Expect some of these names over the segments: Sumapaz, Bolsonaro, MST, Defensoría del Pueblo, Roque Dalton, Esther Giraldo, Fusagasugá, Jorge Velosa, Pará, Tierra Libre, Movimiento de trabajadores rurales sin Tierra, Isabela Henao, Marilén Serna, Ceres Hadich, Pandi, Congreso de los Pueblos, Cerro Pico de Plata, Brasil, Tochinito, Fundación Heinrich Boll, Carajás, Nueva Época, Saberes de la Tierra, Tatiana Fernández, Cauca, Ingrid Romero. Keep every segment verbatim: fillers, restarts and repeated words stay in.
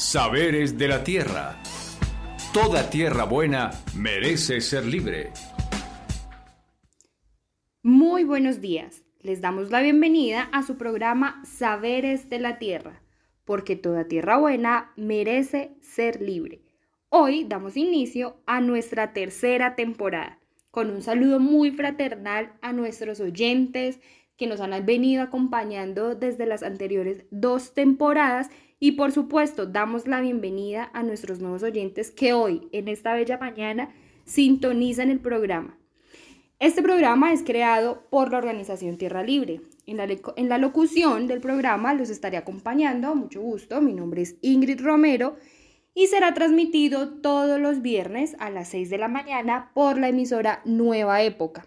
Saberes de la Tierra. Toda tierra buena merece ser libre. Muy buenos días. Les damos la bienvenida a su programa Saberes de la Tierra, porque toda tierra buena merece ser libre. Hoy damos inicio a nuestra tercera temporada, con un saludo muy fraternal a nuestros oyentes que nos han venido acompañando desde las anteriores dos temporadas. Y por supuesto, damos la bienvenida a nuestros nuevos oyentes que hoy, en esta bella mañana, sintonizan el programa. Este programa es creado por la organización Tierra Libre. En la, en la locución del programa los estaré acompañando, mucho gusto, mi nombre es Ingrid Romero, y será transmitido todos los viernes a las seis de la mañana por la emisora Nueva Época,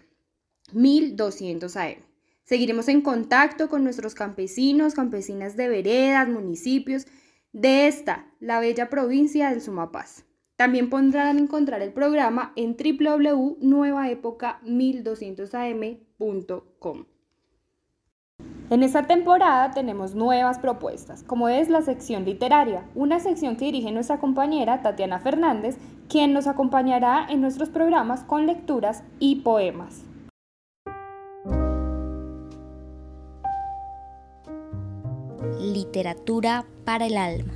mil doscientos A M. Seguiremos en contacto con nuestros campesinos, campesinas de veredas, municipios de esta, la bella provincia del Sumapaz. También podrán encontrar el programa en doble u doble u doble u punto nueva época mil doscientos a m punto com. En esta temporada tenemos nuevas propuestas, como es la sección literaria, una sección que dirige nuestra compañera Tatiana Fernández, quien nos acompañará en nuestros programas con lecturas y poemas. Literatura para el alma.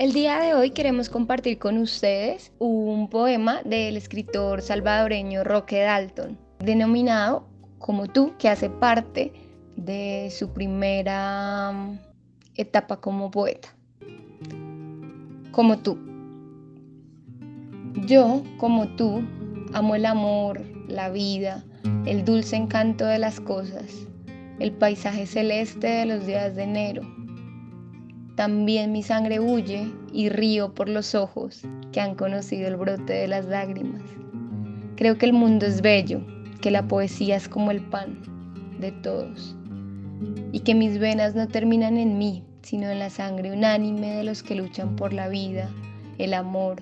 El día de hoy queremos compartir con ustedes un poema del escritor salvadoreño Roque Dalton, denominado Como tú, que hace parte de su primera etapa como poeta. Como tú. Yo, como tú, amo el amor, la vida, el dulce encanto de las cosas, el paisaje celeste de los días de enero. También mi sangre huye y río por los ojos que han conocido el brote de las lágrimas. Creo que el mundo es bello, que la poesía es como el pan de todos, y que mis venas no terminan en mí, sino en la sangre unánime de los que luchan por la vida, el amor,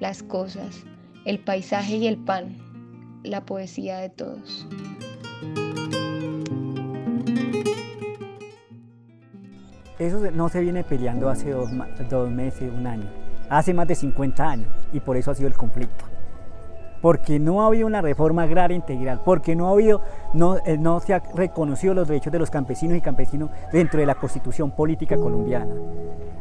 las cosas, el paisaje y el pan, la poesía de todos. Eso no se viene peleando hace dos, dos meses, un año, hace más de cincuenta años, y por eso ha sido el conflicto. Porque no ha habido una reforma agraria integral, porque no ha habido, no, no se han reconocido los derechos de los campesinos y campesinos dentro de la Constitución Política Colombiana.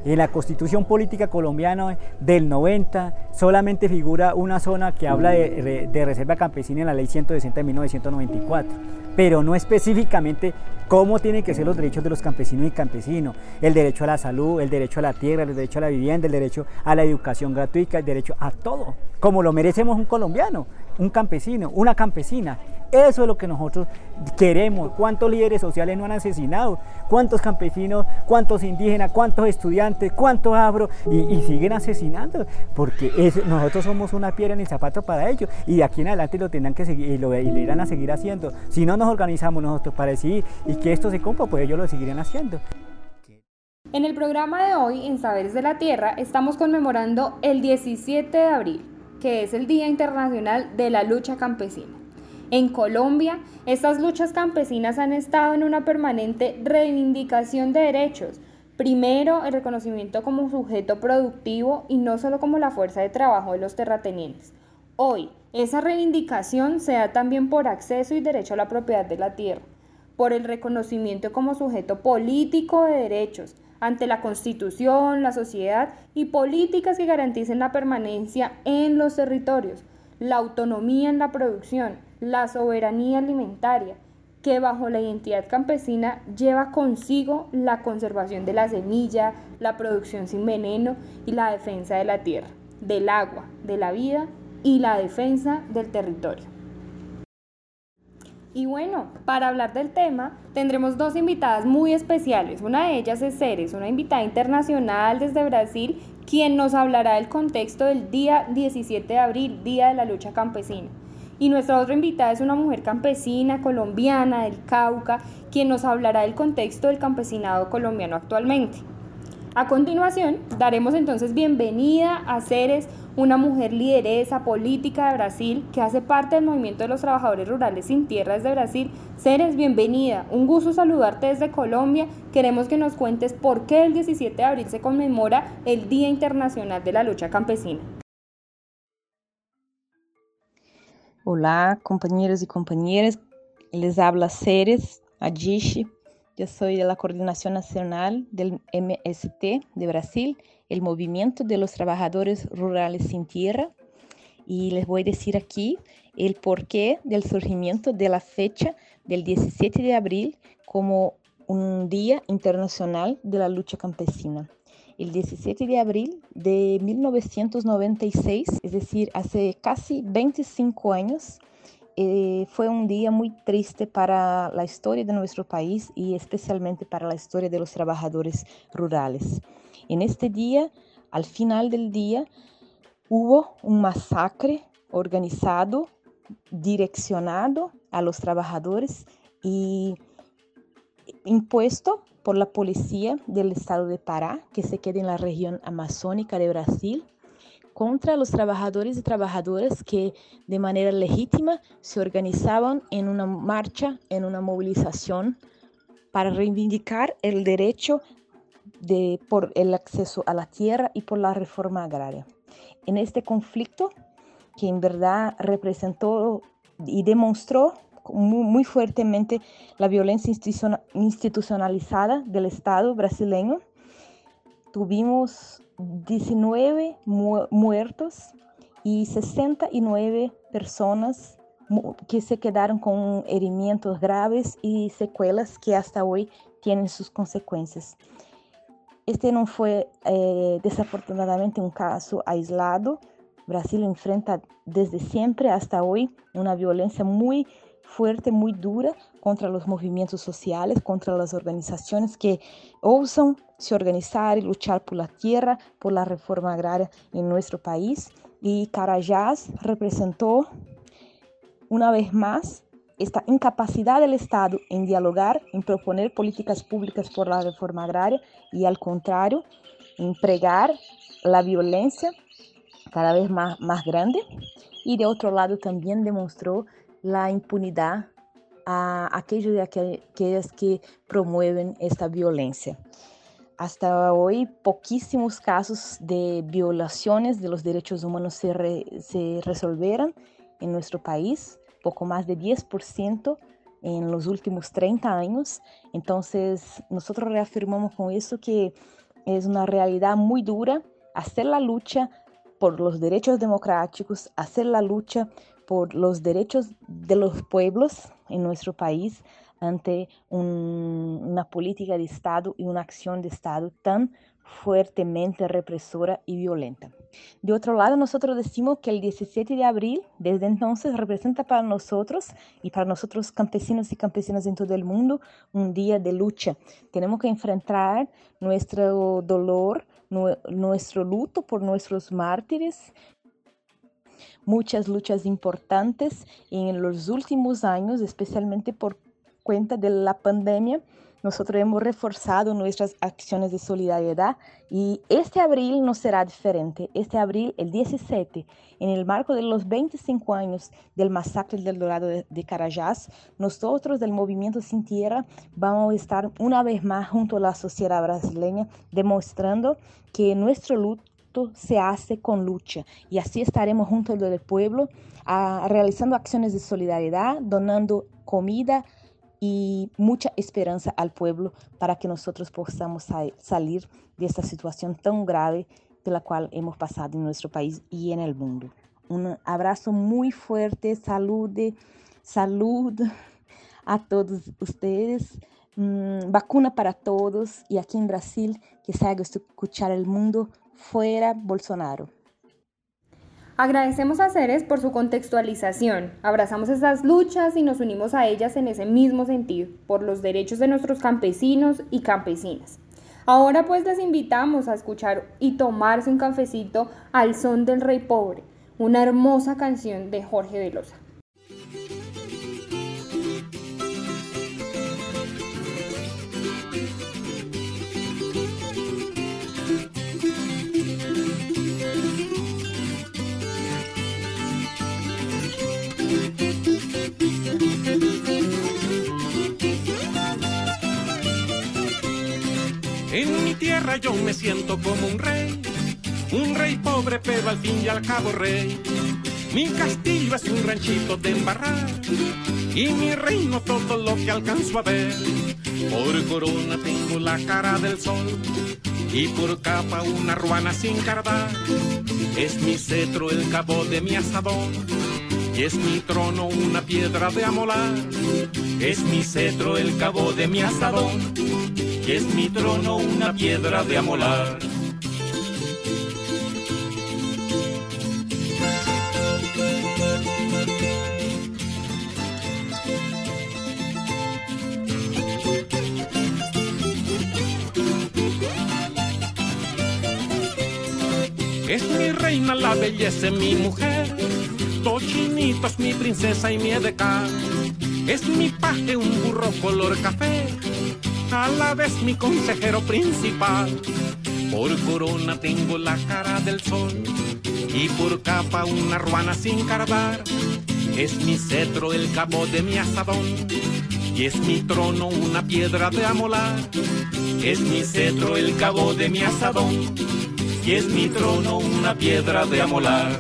En la Constitución Política Colombiana del noventa solamente figura una zona que habla de, de reserva campesina en la Ley ciento sesenta de mil novecientos noventa y cuatro, pero no específicamente cómo tienen que ser los derechos de los campesinos y campesinos, el derecho a la salud, el derecho a la tierra, el derecho a la vivienda, el derecho a la educación gratuita, el derecho a todo, como lo merecemos un colombiano, un campesino, una campesina. Eso es lo que nosotros queremos. ¿Cuántos líderes sociales no han asesinado? ¿Cuántos campesinos? ¿Cuántos indígenas? ¿Cuántos estudiantes? ¿Cuántos afro? Y, y siguen asesinando, porque es, nosotros somos una piedra en el zapato para ellos, y de aquí en adelante lo tendrán que seguir y lo y le irán a seguir haciendo. Si no nos organizamos nosotros para decidir y que esto se cumpla, pues ellos lo seguirán haciendo. En el programa de hoy, en Saberes de la Tierra, estamos conmemorando el diecisiete de abril, que es el Día Internacional de la Lucha Campesina. En Colombia, estas luchas campesinas han estado en una permanente reivindicación de derechos. Primero, el reconocimiento como sujeto productivo y no solo como la fuerza de trabajo de los terratenientes. Hoy, esa reivindicación se da también por acceso y derecho a la propiedad de la tierra, por el reconocimiento como sujeto político de derechos ante la Constitución, la sociedad y políticas que garanticen la permanencia en los territorios, la autonomía en la producción, la soberanía alimentaria, que bajo la identidad campesina lleva consigo la conservación de la semilla, la producción sin veneno y la defensa de la tierra, del agua, de la vida y la defensa del territorio. Y bueno, para hablar del tema tendremos dos invitadas muy especiales. Una de ellas es Ceres, una invitada internacional desde Brasil, quien nos hablará del contexto del día diecisiete de abril, Día de la Lucha Campesina. Y nuestra otra invitada es una mujer campesina colombiana del Cauca, quien nos hablará del contexto del campesinado colombiano actualmente. A continuación, daremos entonces bienvenida a Ceres, una mujer lideresa política de Brasil que hace parte del movimiento de los trabajadores rurales sin tierras de Brasil. Ceres, bienvenida, un gusto saludarte desde Colombia. Queremos que nos cuentes por qué el diecisiete de abril se conmemora el Día Internacional de la Lucha Campesina. Hola compañeros y compañeras, les habla Ceres Hadich. Yo soy de la Coordinación Nacional del M S T de Brasil, el Movimiento de los Trabajadores Rurales Sin Tierra, y les voy a decir aquí el porqué del surgimiento de la fecha del diecisiete de abril como un Día Internacional de la Lucha Campesina. El diecisiete de abril de mil novecientos noventa y seis, es decir, hace casi veinticinco años, Eh, fue un día muy triste para la historia de nuestro país y especialmente para la historia de los trabajadores rurales. En este día, al final del día, hubo un masacre organizado, direccionado a los trabajadores y impuesto por la policía del estado de Pará, que se queda en la región amazónica de Brasil, contra los trabajadores y trabajadoras que de manera legítima se organizaban en una marcha, en una movilización para reivindicar el derecho de, por el acceso a la tierra y por la reforma agraria. En este conflicto, que en verdad representó y demostró muy, muy fuertemente la violencia institucionalizada del Estado brasileño, tuvimos diecinueve mu- muertos y sesenta y nueve personas mu- que se quedaron con herimientos graves y secuelas que hasta hoy tienen sus consecuencias. Este no fue eh, desafortunadamente un caso aislado. Brasil enfrenta desde siempre hasta hoy una violencia muy fuerte, muy dura contra los movimientos sociales, contra las organizaciones que osan se organizar y luchar por la tierra, por la reforma agraria en nuestro país. Y Carajás representó una vez más esta incapacidad del Estado en dialogar, en proponer políticas públicas por la reforma agraria y al contrario, en pregar la violencia cada vez más, más grande. Y de otro lado también demostró la impunidad a aquellos y aquellas que promueven esta violencia. Hasta hoy, poquísimos casos de violaciones de los derechos humanos se, re, se resolvieron en nuestro país, poco más de diez por ciento en los últimos treinta años. Entonces, nosotros reafirmamos con eso que es una realidad muy dura hacer la lucha por los derechos democráticos, hacer la lucha por los derechos de los pueblos en nuestro país ante un, una política de Estado y una acción de Estado tan fuertemente represora y violenta. De otro lado, nosotros decimos que el diecisiete de abril, desde entonces, representa para nosotros y para nosotros campesinos y campesinas en todo el mundo un día de lucha. Tenemos que enfrentar nuestro dolor, no, nuestro luto por nuestros mártires. Muchas luchas importantes en los últimos años, especialmente por cuenta de la pandemia, nosotros hemos reforzado nuestras acciones de solidaridad y este abril no será diferente. Este abril, el diecisiete, en el marco de los veinticinco años del masacre del Dorado de Carajás, nosotros del Movimiento Sin Tierra vamos a estar una vez más junto a la sociedad brasileña, demostrando que nuestro luto se hace con lucha y así estaremos junto al pueblo uh, realizando acciones de solidaridad, donando comida y mucha esperanza al pueblo para que nosotros podamos sal- salir de esta situación tan grave de la cual hemos pasado en nuestro país y en el mundo. Un abrazo muy fuerte, salud, salud a todos ustedes. Mm, vacuna para todos y aquí en Brasil que se haga escuchar el mundo. Fuera Bolsonaro. Agradecemos a Ceres por su contextualización. Abrazamos esas luchas y nos unimos a ellas en ese mismo sentido, por los derechos de nuestros campesinos y campesinas. Ahora pues les invitamos a escuchar y tomarse un cafecito al son del Rey Pobre, una hermosa canción de Jorge Velosa. tierra yo me siento como un rey, un rey pobre pero al fin y al cabo rey. Mi castillo es un ranchito de embarrar y mi reino todo lo que alcanzo a ver. Por corona tengo la cara del sol y por capa una ruana sin cardar. Es mi cetro el cabo de mi asadón y es mi trono una piedra de amolar. Es mi cetro el cabo de mi asadón y es mi trono una piedra de amolar. Es mi reina, la belleza es mi mujer, Tochinito es mi princesa y mi edecán. Es mi paje, un burro color café, a la vez mi consejero principal. Por corona tengo la cara del sol y por capa una ruana sin cardar. Es mi cetro el cabo de mi asadón y es mi trono una piedra de amolar. Es mi cetro el cabo de mi asadón y es mi trono una piedra de amolar.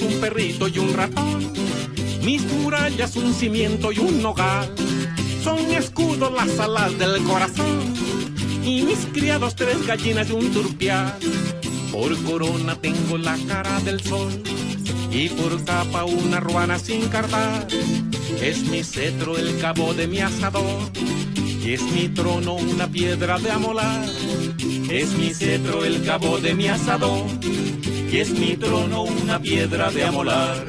Un perrito y un ratón, mis murallas un cimiento y un nogal, son mi escudo las alas del corazón y mis criados tres gallinas y un turpial. Por corona tengo la cara del sol y por capa una ruana sin cardar. Es mi cetro el cabo de mi asador y es mi trono una piedra de amolar. Es mi cetro el cabo de mi asador y es mi trono una piedra de amolar.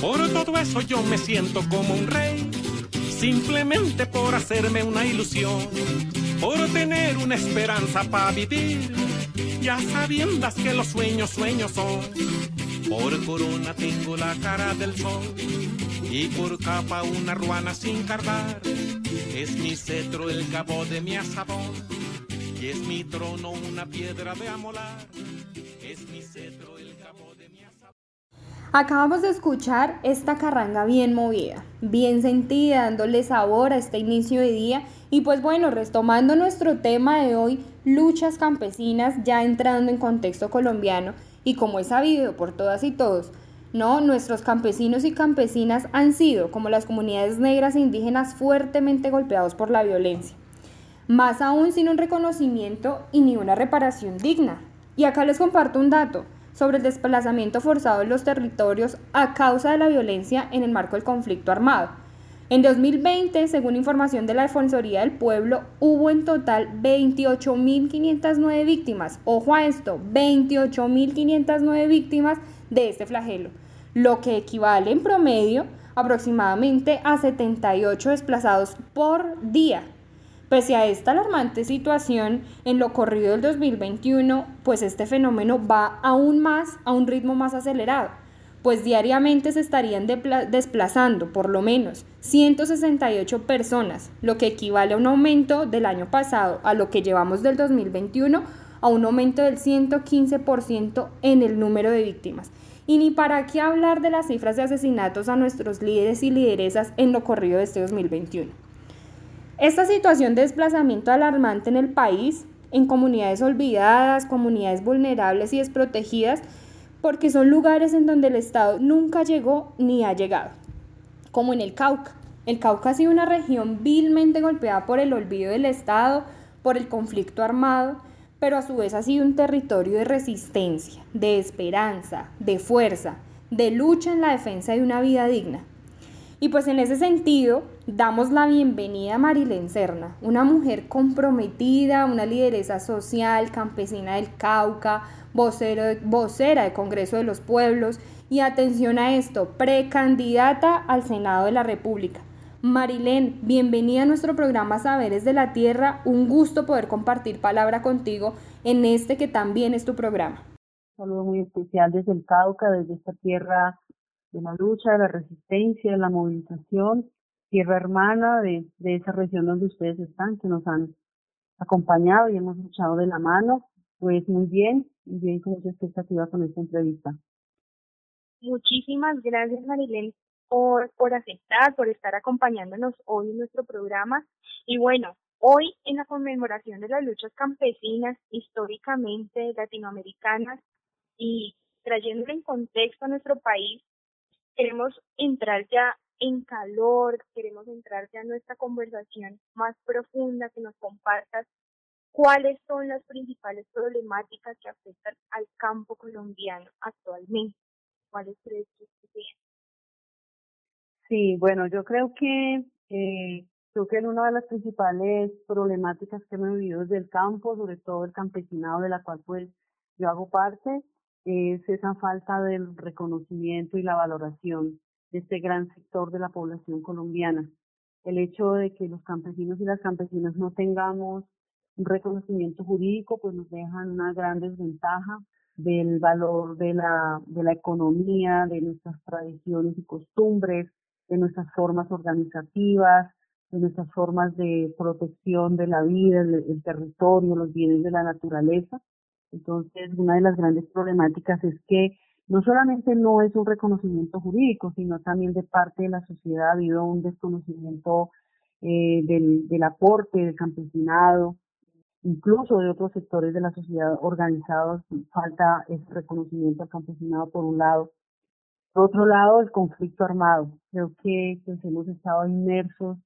Por todo eso yo me siento como un rey, simplemente por hacerme una ilusión, por tener una esperanza para vivir, ya sabiendas que los sueños, sueños son. Por corona tengo la cara del sol y por capa una ruana sin cardar. Es mi cetro el cabo de mi asadón y es mi trono una piedra de amolar. Es mi cetro el cabo de mi asadón. Acabamos de escuchar esta carranga bien movida, bien sentida, dándole sabor a este inicio de día. Y pues bueno, retomando nuestro tema de hoy, luchas campesinas, ya entrando en contexto colombiano y como es sabido por todas y todos, ¿no? Nuestros campesinos y campesinas han sido, como las comunidades negras e indígenas, fuertemente golpeados por la violencia, más aún sin un reconocimiento y ni una reparación digna. Y acá les comparto un dato sobre el desplazamiento forzado en los territorios a causa de la violencia en el marco del conflicto armado. En dos mil veinte, según información de la Defensoría del Pueblo, hubo en total veintiocho mil quinientas nueve víctimas. Ojo a esto, veintiocho mil quinientas nueve víctimas de este flagelo, lo que equivale en promedio aproximadamente a setenta y ocho desplazados por día. Pese a esta alarmante situación, en lo corrido del dos mil veintiuno, pues este fenómeno va aún más a un ritmo más acelerado, pues diariamente se estarían desplazando por lo menos ciento sesenta y ocho personas, lo que equivale a un aumento del año pasado a lo que llevamos del dos mil veintiuno, a un aumento del ciento quince por ciento en el número de víctimas. Y ni para qué hablar de las cifras de asesinatos a nuestros líderes y lideresas en lo corrido de este dos mil veintiuno. Esta situación de desplazamiento alarmante en el país, en comunidades olvidadas, comunidades vulnerables y desprotegidas, porque son lugares en donde el Estado nunca llegó ni ha llegado, como en el Cauca. El Cauca ha sido una región vilmente golpeada por el olvido del Estado, por el conflicto armado, pero a su vez ha sido un territorio de resistencia, de esperanza, de fuerza, de lucha en la defensa de una vida digna. Y pues en ese sentido, damos la bienvenida a Marilén Serna, una mujer comprometida, una lideresa social, campesina del Cauca, vocero, vocera del Congreso de los Pueblos y, atención a esto, precandidata al Senado de la República. Marilén, bienvenida a nuestro programa Saberes de la Tierra, un gusto poder compartir palabra contigo en este que también es tu programa. Un saludo muy especial desde el Cauca, desde esta tierra de la lucha, de la resistencia, de la movilización, tierra hermana de, de esa región donde ustedes están, que nos han acompañado y hemos luchado de la mano. Pues muy bien, y bien con mucha expectativa con esta entrevista. Muchísimas gracias, Marilén, por, por aceptar, por estar acompañándonos hoy en nuestro programa. Y bueno, hoy en la conmemoración de las luchas campesinas, históricamente latinoamericanas, y trayéndolo en contexto a nuestro país, queremos entrar ya en calor, queremos entrar ya en nuestra conversación más profunda, que nos compartas cuáles son las principales problemáticas que afectan al campo colombiano actualmente. ¿Cuáles crees que sean? Sí, bueno, yo creo que eh, creo que una de las principales problemáticas que hemos vivido desde el campo, sobre todo el campesinado de la cual pues yo hago parte, es esa falta del reconocimiento y la valoración de este gran sector de la población colombiana. El hecho de que los campesinos y las campesinas no tengamos un reconocimiento jurídico, pues nos dejan una gran desventaja del valor de la de la economía, de nuestras tradiciones y costumbres, de nuestras formas organizativas, de nuestras formas de protección de la vida, el, el territorio, los bienes de la naturaleza. Entonces, una de las grandes problemáticas es que no solamente no es un reconocimiento jurídico, sino también de parte de la sociedad ha habido un desconocimiento eh, del, del aporte, del campesinado, incluso de otros sectores de la sociedad organizados. Falta ese reconocimiento al campesinado por un lado. Por otro lado, el conflicto armado. Creo que pues, hemos estado inmersos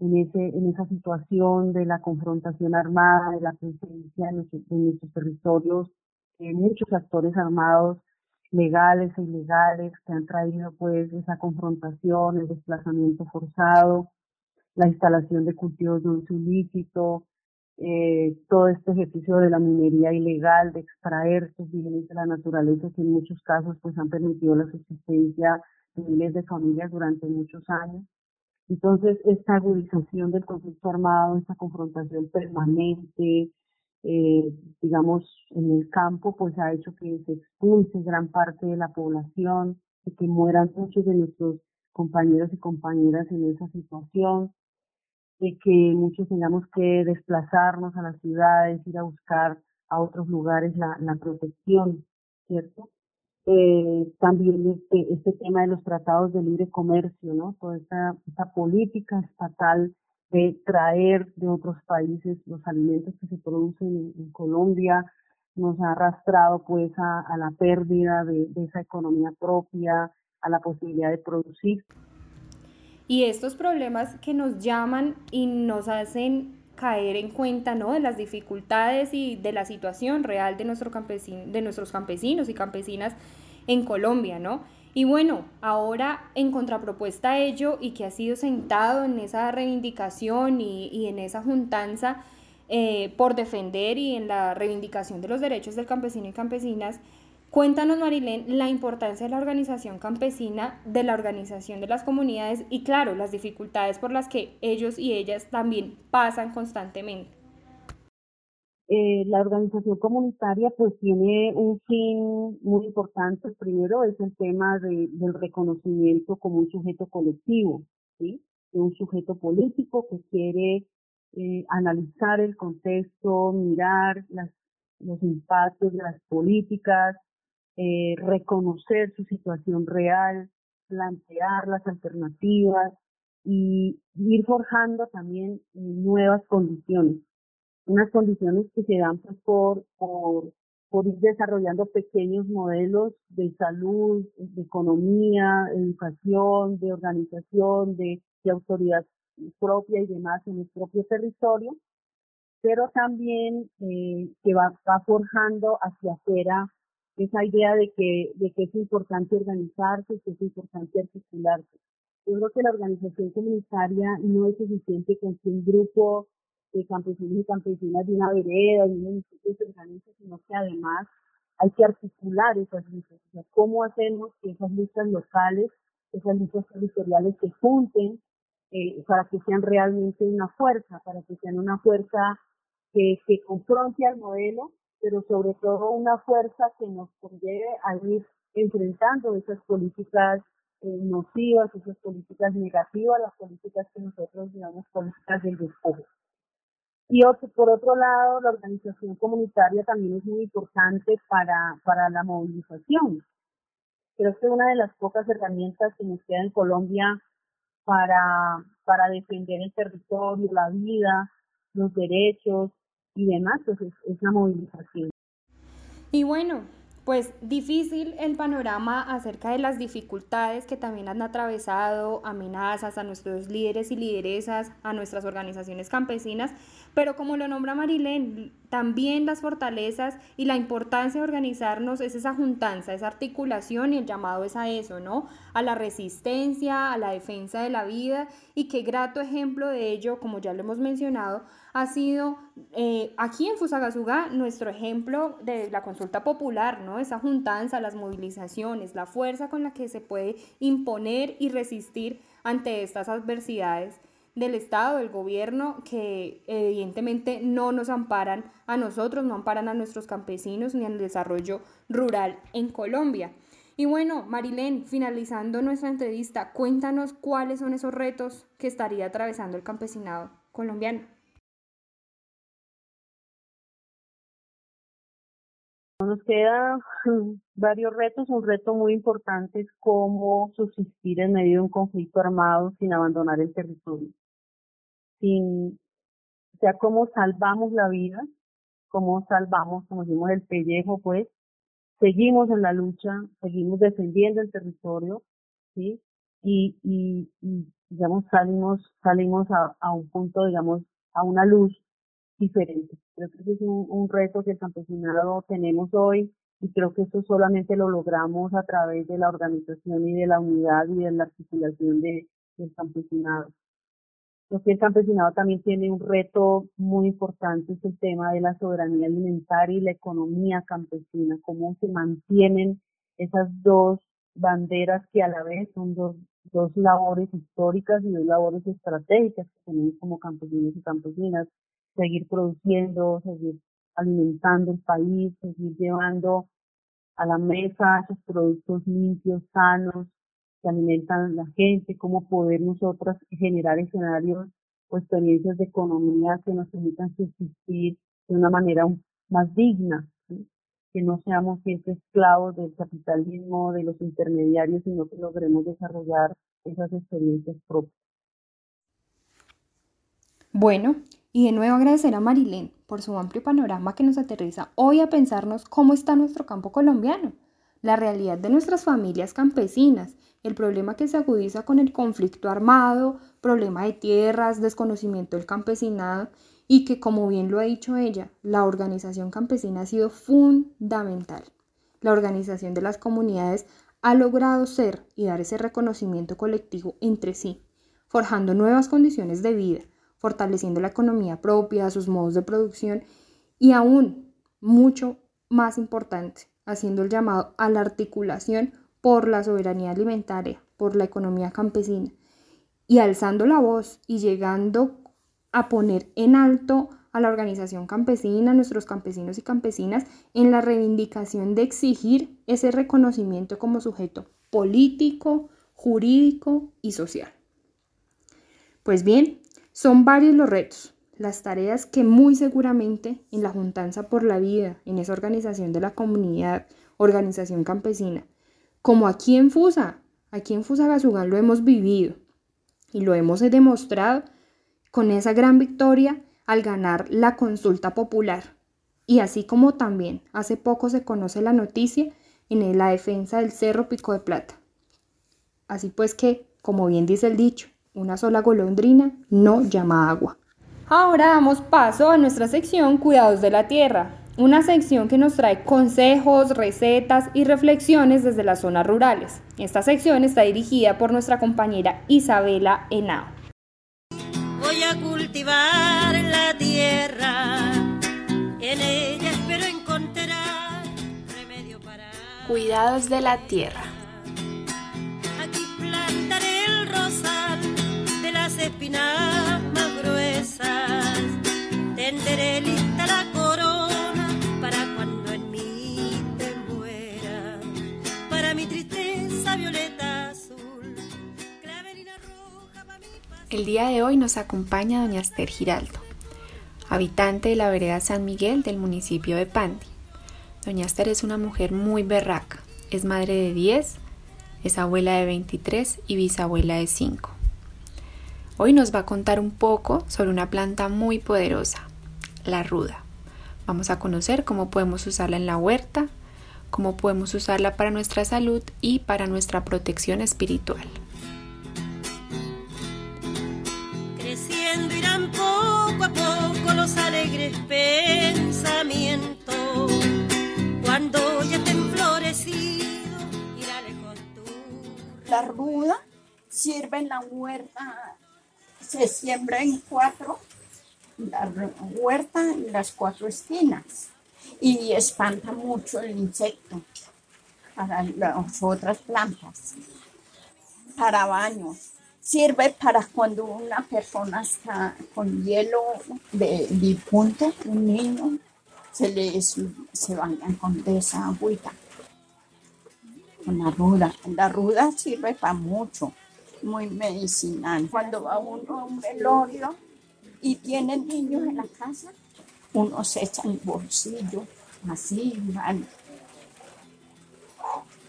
en ese en esa situación de la confrontación armada, de la presencia en nuestro, de nuestros territorios, de muchos actores armados, legales e ilegales, que han traído pues esa confrontación, el desplazamiento forzado, la instalación de cultivos de uso ilícito, eh, todo este ejercicio de la minería ilegal, de extraer estos bienes de la naturaleza que en muchos casos pues han permitido la subsistencia de miles de familias durante muchos años. Entonces, esta agudización del conflicto armado, esta confrontación permanente, eh, digamos, en el campo, pues ha hecho que se expulse gran parte de la población, y que mueran muchos de nuestros compañeros y compañeras en esa situación, de que muchos tengamos que desplazarnos a las ciudades, ir a buscar a otros lugares la, la protección, ¿cierto? Eh, también este, este tema de los tratados de libre comercio, ¿no? Toda esta, esta política estatal de traer de otros países los alimentos que se producen en, en Colombia nos ha arrastrado pues a, a la pérdida de, de esa economía propia, a la posibilidad de producir. Y estos problemas que nos llaman y nos hacen caer en cuenta, ¿no?, de las dificultades y de la situación real de, nuestro campesin- de nuestros campesinos y campesinas en Colombia, ¿no? Y bueno, ahora en contrapropuesta a ello, y que ha sido sentado en esa reivindicación y, y en esa juntanza eh, por defender y en la reivindicación de los derechos del campesino y campesinas, cuéntanos, Marilén, la importancia de la organización campesina, de la organización de las comunidades y, claro, las dificultades por las que ellos y ellas también pasan constantemente. Eh, la organización comunitaria pues tiene un fin muy importante. Primero es el tema de, del reconocimiento como un sujeto colectivo, ¿sí?, de un sujeto político que quiere eh, analizar el contexto, mirar las, los impactos de las políticas, Eh, reconocer su situación real, plantear las alternativas y ir forjando también nuevas condiciones, unas condiciones que se dan pues, por, por, por ir desarrollando pequeños modelos de salud, de economía, educación, de organización, de, de autoridad propia y demás en el propio territorio, pero también eh, que va, va forjando hacia afuera esa idea de que, de que es importante organizarse, que es importante articularse. Yo creo que la organización comunitaria no es suficiente con que un grupo de campesinos y campesinas de una vereda, de un municipio se organice, sino que además hay que articular esas luchas. O sea, ¿cómo hacemos que esas luchas locales, esas luchas territoriales se junten eh, para que sean realmente una fuerza, para que sean una fuerza que, que confronte al modelo, pero sobre todo una fuerza que nos conlleve a ir enfrentando esas políticas eh, nocivas, esas políticas negativas, las políticas que nosotros llamamos políticas del despojo? Y otro, por otro lado, la organización comunitaria también es muy importante para, para la movilización. Creo que una de las pocas herramientas que nos queda en Colombia para, para defender el territorio, la vida, los derechos y demás, pues es, es la movilización. Y bueno, pues difícil el panorama acerca de las dificultades que también han atravesado, amenazas a nuestros líderes y lideresas, a nuestras organizaciones campesinas, pero como lo nombra Marilén, también las fortalezas y la importancia de organizarnos es esa juntanza, esa articulación, y el llamado es a eso, ¿no? A la resistencia, a la defensa de la vida, y qué grato ejemplo de ello, como ya lo hemos mencionado, ha sido eh, aquí en Fusagasugá nuestro ejemplo de la consulta popular, ¿no? Esa juntanza, las movilizaciones, la fuerza con la que se puede imponer y resistir ante estas adversidades del Estado, del gobierno, que evidentemente no nos amparan a nosotros, no amparan a nuestros campesinos ni al desarrollo rural en Colombia. Y bueno, Marilén, finalizando nuestra entrevista, cuéntanos cuáles son esos retos que estaría atravesando el campesinado colombiano. Nos quedan varios retos. Un reto muy importante es cómo subsistir en medio de un conflicto armado sin abandonar el territorio. Sin, o sea, cómo salvamos la vida, cómo salvamos, como decimos, el pellejo, pues, seguimos en la lucha, seguimos defendiendo el territorio, ¿sí? Y, y, y digamos, salimos, salimos a, a un punto, digamos, a una luz diferente. Creo que ese es un, un reto que el campesinado tenemos hoy, y creo que esto solamente lo logramos a través de la organización y de la unidad y de la articulación de, del campesinado. Creo que el campesinado también tiene un reto muy importante, es el tema de la soberanía alimentaria y la economía campesina, cómo se mantienen esas dos banderas que a la vez son dos, dos labores históricas y dos labores estratégicas que tenemos como campesinos y campesinas: seguir produciendo, seguir alimentando el país, seguir llevando a la mesa esos productos limpios, sanos, que alimentan a la gente, cómo poder nosotras generar escenarios o experiencias de economía que nos permitan subsistir de una manera más digna, ¿sí? Que no seamos siempre esclavos del capitalismo, de los intermediarios, sino que logremos desarrollar esas experiencias propias. Bueno, y de nuevo agradecer a Marilén por su amplio panorama que nos aterriza hoy a pensarnos cómo está nuestro campo colombiano, la realidad de nuestras familias campesinas, el problema que se agudiza con el conflicto armado, problema de tierras, desconocimiento del campesinado, y que, como bien lo ha dicho ella, la organización campesina ha sido fundamental. La organización de las comunidades ha logrado ser y dar ese reconocimiento colectivo entre sí, forjando nuevas condiciones de vida, fortaleciendo la economía propia, sus modos de producción, y aún mucho más importante, haciendo el llamado a la articulación por la soberanía alimentaria, por la economía campesina, y alzando la voz y llegando a poner en alto a la organización campesina, a nuestros campesinos y campesinas, en la reivindicación de exigir ese reconocimiento como sujeto político, jurídico y social. Pues bien, son varios los retos, las tareas que muy seguramente en la juntanza por la vida, en esa organización de la comunidad, organización campesina, como aquí en Fusa, aquí en Fusagasugá lo hemos vivido y lo hemos demostrado con esa gran victoria al ganar la consulta popular. Y así como también hace poco se conoce la noticia en la defensa del Cerro Pico de Plata. Así pues que, como bien dice el dicho, una sola golondrina no llama agua. Ahora damos paso a nuestra sección Cuidados de la Tierra, una sección que nos trae consejos, recetas y reflexiones desde las zonas rurales. Esta sección está dirigida por nuestra compañera Isabela Henao. Voy a cultivar la tierra, en ella espero encontrar remedio para... Cuidados de la tierra. Aquí plantaré el rosal de las espinas más gruesas, tenderé lista la corona para cuando en mí te muera, para mi tristeza violeta azul, clavelina roja para mi pasión. El día de hoy nos acompaña doña Esther Giraldo, habitante de la vereda San Miguel del municipio de Pandi. Doña Esther es una mujer muy berraca, es madre de diez, es abuela de veintitrés y bisabuela de cinco. Hoy nos va a contar un poco sobre una planta muy poderosa, la ruda. Vamos a conocer cómo podemos usarla en la huerta, cómo podemos usarla para nuestra salud y para nuestra protección espiritual. Creciendo irán poco a poco los alegres pensamientos, cuando ya estén florecidos, irá lejos tú. La ruda sirve en la huerta. Se siembra en cuatro, la huerta en las cuatro esquinas, y espanta mucho el insecto para las otras plantas. Para baños, sirve para cuando una persona está con hielo de difunto, un niño, se les, se bañan con esa agüita, con la ruda. La ruda sirve para mucho. Muy medicinal. Cuando va uno a un velorio y tiene niños en la casa, uno se echa en el bolsillo, así, ¿vale?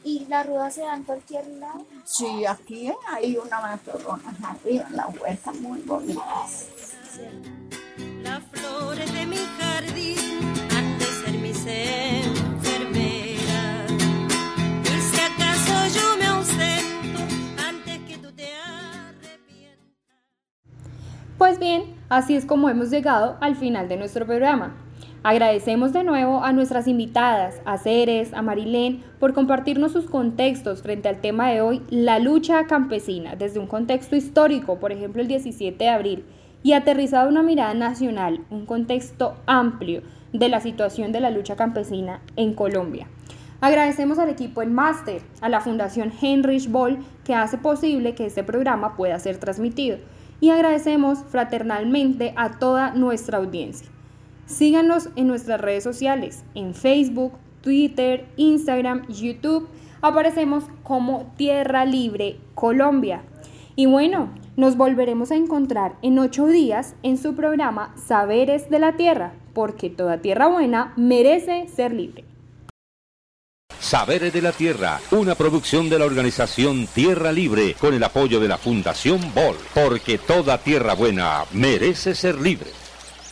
¿Y la ruda se da en cualquier lado? Sí, aquí hay una matorrona arriba, en la huerta, muy bonita. Las flores de mi jardín han de ser mi ser. Pues bien, así es como hemos llegado al final de nuestro programa. Agradecemos de nuevo a nuestras invitadas, a Ceres, a Marilén, por compartirnos sus contextos frente al tema de hoy, la lucha campesina, desde un contexto histórico, por ejemplo el diecisiete de abril, y aterrizado a una mirada nacional, un contexto amplio de la situación de la lucha campesina en Colombia. Agradecemos al equipo en máster, a la Fundación Heinrich Boll, que hace posible que este programa pueda ser transmitido. Y agradecemos fraternalmente a toda nuestra audiencia. Síganos en nuestras redes sociales, en Facebook, Twitter, Instagram, YouTube. Aparecemos como Tierra Libre Colombia. Y bueno, nos volveremos a encontrar en ocho días en su programa Saberes de la Tierra, porque toda tierra buena merece ser libre. Saberes de la Tierra, una producción de la organización Tierra Libre, con el apoyo de la Fundación Boll, porque toda tierra buena merece ser libre.